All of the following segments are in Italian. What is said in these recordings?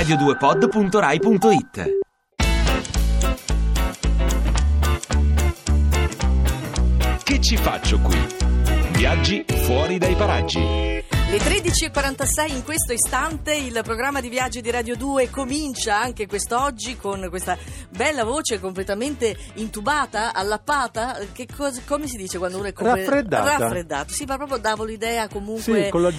radio2pod.rai.it. Che ci faccio qui? Viaggi fuori dai paraggi. Le 13.46 in questo istante, il programma di viaggi di Radio 2 comincia anche quest'oggi con questa bella voce completamente intubata, allappata, che come si dice quando uno è raffreddato? Sì, ma proprio davo l'idea comunque sì, con la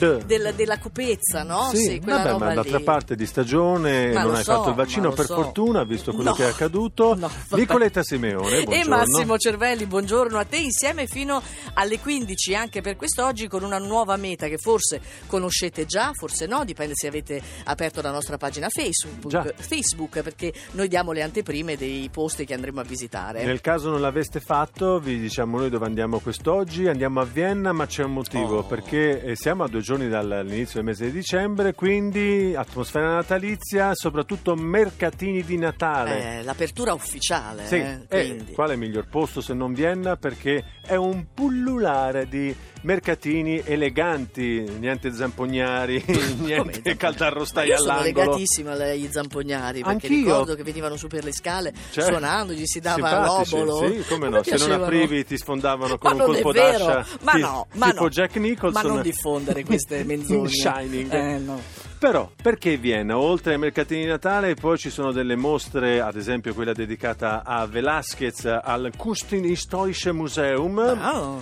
della cupezza, no? Sì, quella roba ma d'altra lì. Parte di stagione, ma non hai fatto il vaccino per fortuna, visto quello che è accaduto. Nicoletta Simeone, buongiorno. E Massimo Cervelli, buongiorno a te, insieme fino alle 15 anche per quest'oggi con una nuova meta che forse conoscete già, forse no, dipende se avete aperto la nostra pagina Facebook, perché noi diamo le anteprime dei posti che andremo a visitare. Nel caso non l'aveste fatto, vi diciamo noi dove andiamo quest'oggi. Andiamo a Vienna, ma c'è un motivo, perché siamo a 2 giorni dall'inizio del mese di dicembre, quindi atmosfera natalizia, soprattutto mercatini di Natale. L'apertura ufficiale. Sì, quale miglior posto se non Vienna, perché è un pullulare di mercatini eleganti, niente zampognari, niente caldarrostai all'angolo. Io sono legatissima agli zampognari, perché ricordo che venivano su per le scale, cioè, suonando, gli si dava l'obolo. Sì, come no, se non aprivi ti sfondavano con un colpo d'ascia. Ma no, tipo Jack Nicholson. Ma non diffondere queste menzogne. Shining. No. Però, perché Vienna? Oltre ai mercatini di Natale poi ci sono delle mostre, ad esempio quella dedicata a Velázquez al Kunsthistorisches Museum.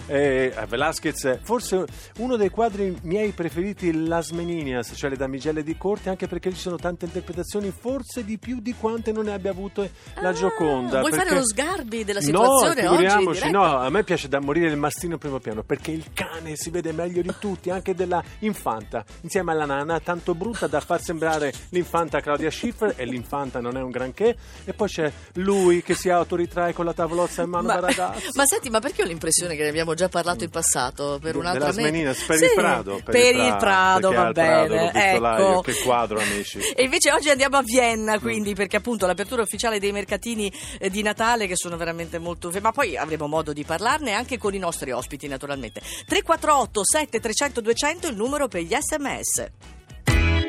Velázquez, forse uno dei quadri miei preferiti, Las Meninas, cioè le damigelle di corte, anche perché ci sono tante interpretazioni, forse di più di quante non ne abbia avute la Gioconda. Vuoi fare lo sgarbi della situazione oggi? No, a me piace da morire il mastino primo piano, perché il cane si vede meglio di tutti, anche della infanta, insieme alla nana, tanto da far sembrare l'infanta Claudia Schiffer, e l'infanta non è un granché, e poi c'è lui che si autoritrae con la tavolozza in mano da ragazzo. Ma senti, ma perché ho l'impressione che ne abbiamo già parlato in passato per un'altra per il Prado, per il Prado va bene, ecco che quadro, amici. E invece oggi andiamo a Vienna, quindi perché appunto l'apertura ufficiale dei mercatini di Natale, che sono veramente molto, ma poi avremo modo di parlarne anche con i nostri ospiti, naturalmente. 348 7300 200 il numero per gli SMS.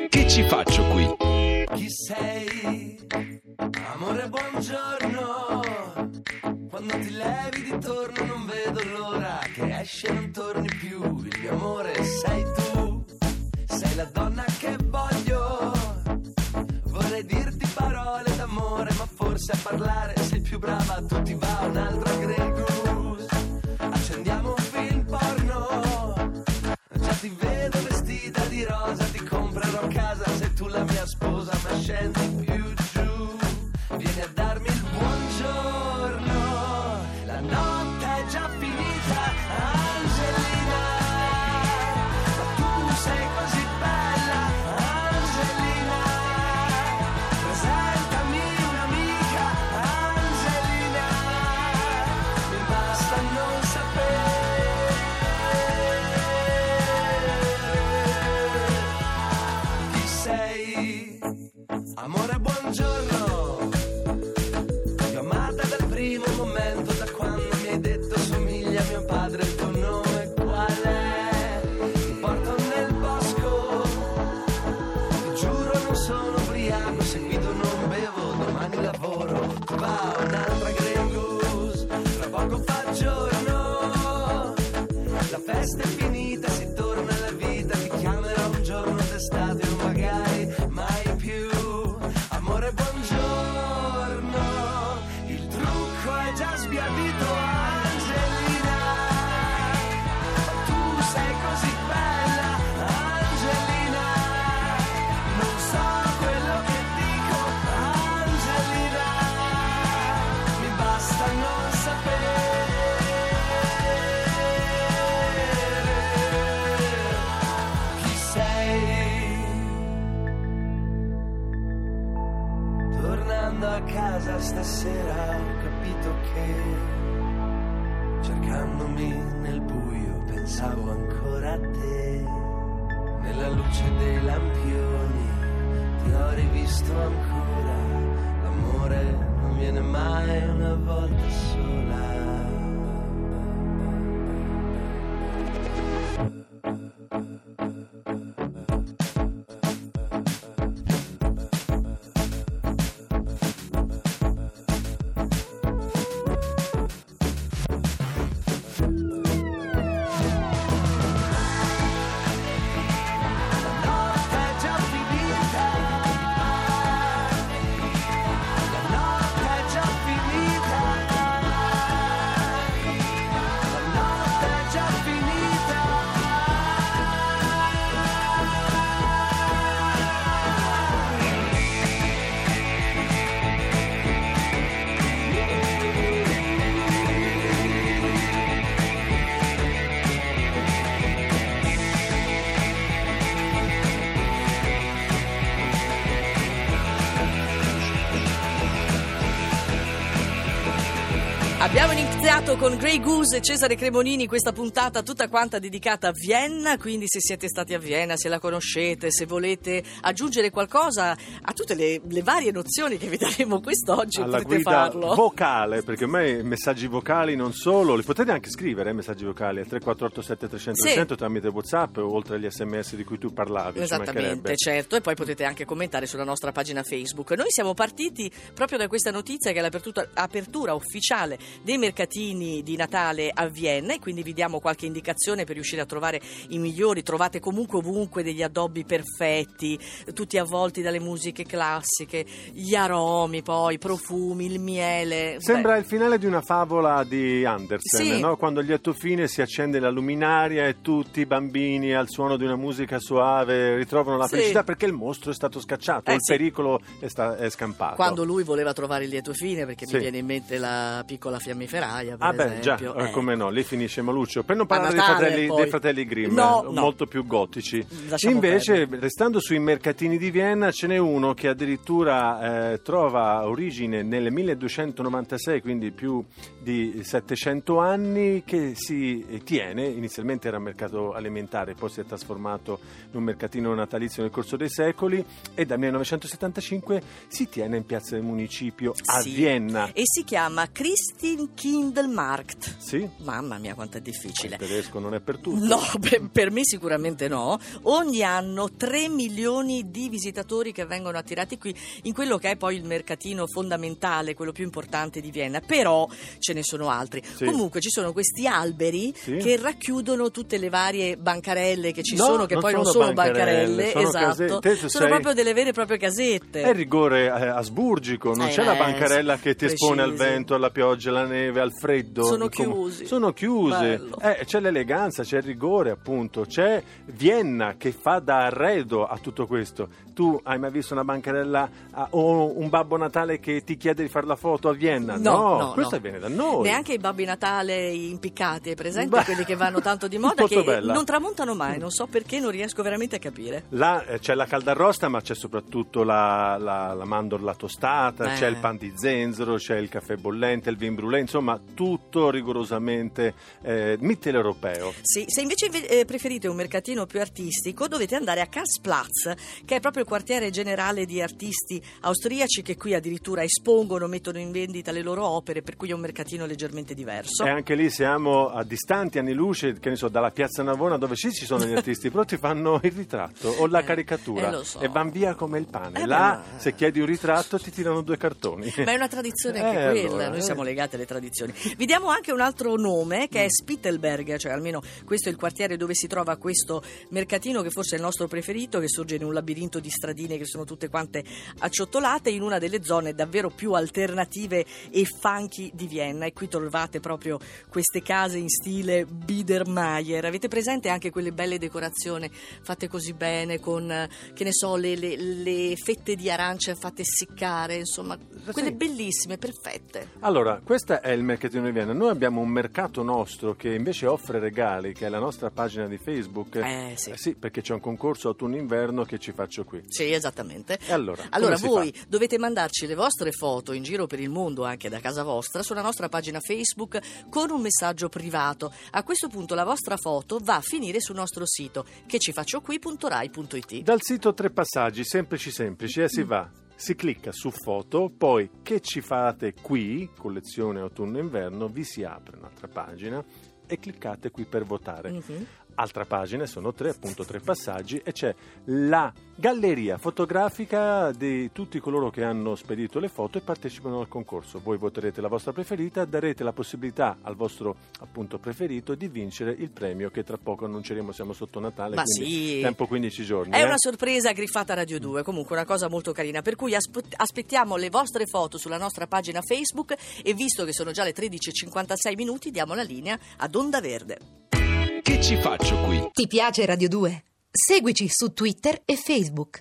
Che ci faccio qui? Chi sei? Amore, buongiorno. Quando ti levi di torno non vedo l'ora che esci e non torni più. Il mio amore sei tu, sei la donna che voglio. Vorrei dirti parole d'amore, ma forse a parlare sei più brava. A tutti va un'altra Grey Goose. Accendiamo un film porno. Già ti vedo vestita di rosa, ti comprerò casa se tu la mia sposa, ma scendi più giù, vieni a darmi il buongiorno, la notte è già finita, Angelina, ma tu sei così bella, Angelina, presentami un'amica, Angelina, mi basta non sapere. Amore, buongiorno, ti ho amata dal primo momento, da quando mi hai detto somiglia a mio padre, il tuo nome qual è? Ti porto nel bosco, ti giuro non sono ubriaco, se guido non bevo, domani lavoro, va un'altra Grey Goose, tra poco fa giorno, la festa è finita, si torna alla vita, ti chiamerò un giorno d'estate, o magari mai più. Buongiorno, il trucco è già sbiadito, Angelina, ma tu sei così bella, Angelina, non so quello che dico, Angelina, mi basta non sapere chi sei. Tornando a casa stasera ho capito che cercandomi nel buio pensavo ancora a te. Nella luce dei lampioni ti ho rivisto ancora. L'amore non viene mai una volta sola. Abbiamo iniziato con Grey Goose e Cesare Cremonini questa puntata tutta quanta dedicata a Vienna, quindi se siete stati a Vienna, se la conoscete, se volete aggiungere qualcosa a tutte le varie nozioni che vi daremo quest'oggi, alla potete farlo. Vocale, perché ormai messaggi vocali non solo, li potete anche scrivere, messaggi vocali al 3487 300 tramite WhatsApp o oltre agli SMS di cui tu parlavi. Esattamente, certo, e poi potete anche commentare sulla nostra pagina Facebook. Noi siamo partiti proprio da questa notizia che è l'apertura ufficiale dei mercatini di Natale a Vienna, e quindi vi diamo qualche indicazione per riuscire a trovare i migliori. Trovate comunque ovunque degli addobbi perfetti, tutti avvolti dalle musiche classiche, gli aromi, poi profumi, il miele. Sembra il finale di una favola di Andersen, sì. No? Quando il lieto fine si accende la luminaria e tutti i bambini al suono di una musica suave ritrovano la felicità, perché il mostro è stato scacciato, il pericolo è scampato. Quando lui voleva trovare il lieto fine, perché mi viene in mente la piccola fiammiferaia, per esempio. Già, come no, lì finisce Maluccio. Per non parlare dei fratelli Grimm, molto più gotici. Lasciamo invece perdere. Restando sui mercatini di Vienna, ce n'è uno che addirittura trova origine nel 1296, quindi più di 700 anni, che si tiene, inizialmente era un mercato alimentare, poi si è trasformato in un mercatino natalizio nel corso dei secoli, e dal 1975 si tiene in piazza del municipio a Vienna. E si chiama Christkindl Markt. Sì. Mamma mia, quanto è difficile. Il tedesco non è per tutti. No, per me sicuramente no. Ogni anno 3 milioni di visitatori che vengono attirati qui, in quello che è poi il mercatino fondamentale, quello più importante di Vienna. Però ce ne sono altri. Sì. Comunque ci sono questi alberi che racchiudono tutte le varie bancarelle che ci sono, che poi non sono bancarelle, esatto. Sono proprio delle vere e proprie casette. È rigore asburgico, non c'è la bancarella che ti espone al vento, alla pioggia, alla neve, al freddo. Sono chiuse. C'è l'eleganza, c'è il rigore, appunto. C'è Vienna che fa da arredo a tutto questo. Tu hai mai visto una bancarella o un Babbo Natale che ti chiede di fare la foto a Vienna? No, questo viene da noi. Neanche i Babbi Natale impiccati, presenti, quelli che vanno tanto di moda, che non tramontano mai, non so perché, non riesco veramente a capire. Là c'è la caldarosta, ma c'è soprattutto la mandorla tostata, c'è il pan di zenzero, c'è il caffè bollente, il vin brûlé, insomma tutto rigorosamente mitteleuropeo. Sì, se invece preferite un mercatino più artistico, dovete andare a Karlsplatz, che è proprio il quartiere generale di artisti austriaci, che qui addirittura espongono, mettono in vendita le loro opere, per cui è un mercatino leggermente diverso. E anche lì siamo a distanti anni luce, che ne so, dalla Piazza Navona, dove ci sono gli artisti, però ti fanno il ritratto o la caricatura e van via come il pane. Là, se chiedi un ritratto, ti tirano 2 cartoni. Ma è una tradizione anche quella. Allora, noi siamo legati alle tradizioni. Vi diamo anche un altro nome, che è Spittelberg, cioè almeno questo è il quartiere dove si trova questo mercatino, che forse è il nostro preferito, che sorge in un labirinto di stradine che sono tutte quante acciottolate, in una delle zone davvero più alternative e funky di Vienna, e qui trovate proprio queste case in stile Biedermeier. Avete presente anche quelle belle decorazioni fatte così bene, con, che ne so, le fette di arancia fatte essiccare, insomma, quelle bellissime, perfette. Allora, questo è il mercatino di Vienna. Noi abbiamo un mercato nostro che invece offre regali, che è la nostra pagina di Facebook. Sì, perché c'è un concorso autunno-inverno che ci faccio qui. Sì, esattamente. E allora voi dovete mandarci le vostre foto in giro per il mondo, anche da casa vostra, sulla nostra pagina Facebook con un messaggio privato. A questo punto la vostra foto va a finire sul nostro sito, che checifacciocui.rai.it. Dal sito 3 passaggi, semplici, si va. Si clicca su foto, poi che ci fate qui, collezione autunno-inverno, vi si apre un'altra pagina e cliccate qui per votare. Mm-hmm. Altra pagina, sono 3, appunto 3 passaggi, e c'è la galleria fotografica di tutti coloro che hanno spedito le foto e partecipano al concorso. Voi voterete la vostra preferita, darete la possibilità al vostro, appunto, preferito di vincere il premio che tra poco annunceremo. Siamo sotto Natale, ma quindi tempo 15 giorni. È una sorpresa griffata Radio 2, comunque una cosa molto carina, per cui aspettiamo le vostre foto sulla nostra pagina Facebook, e visto che sono già le 13:56, diamo la linea ad Onda Verde. Che ci faccio qui? Ti piace Radio 2? Seguici su Twitter e Facebook.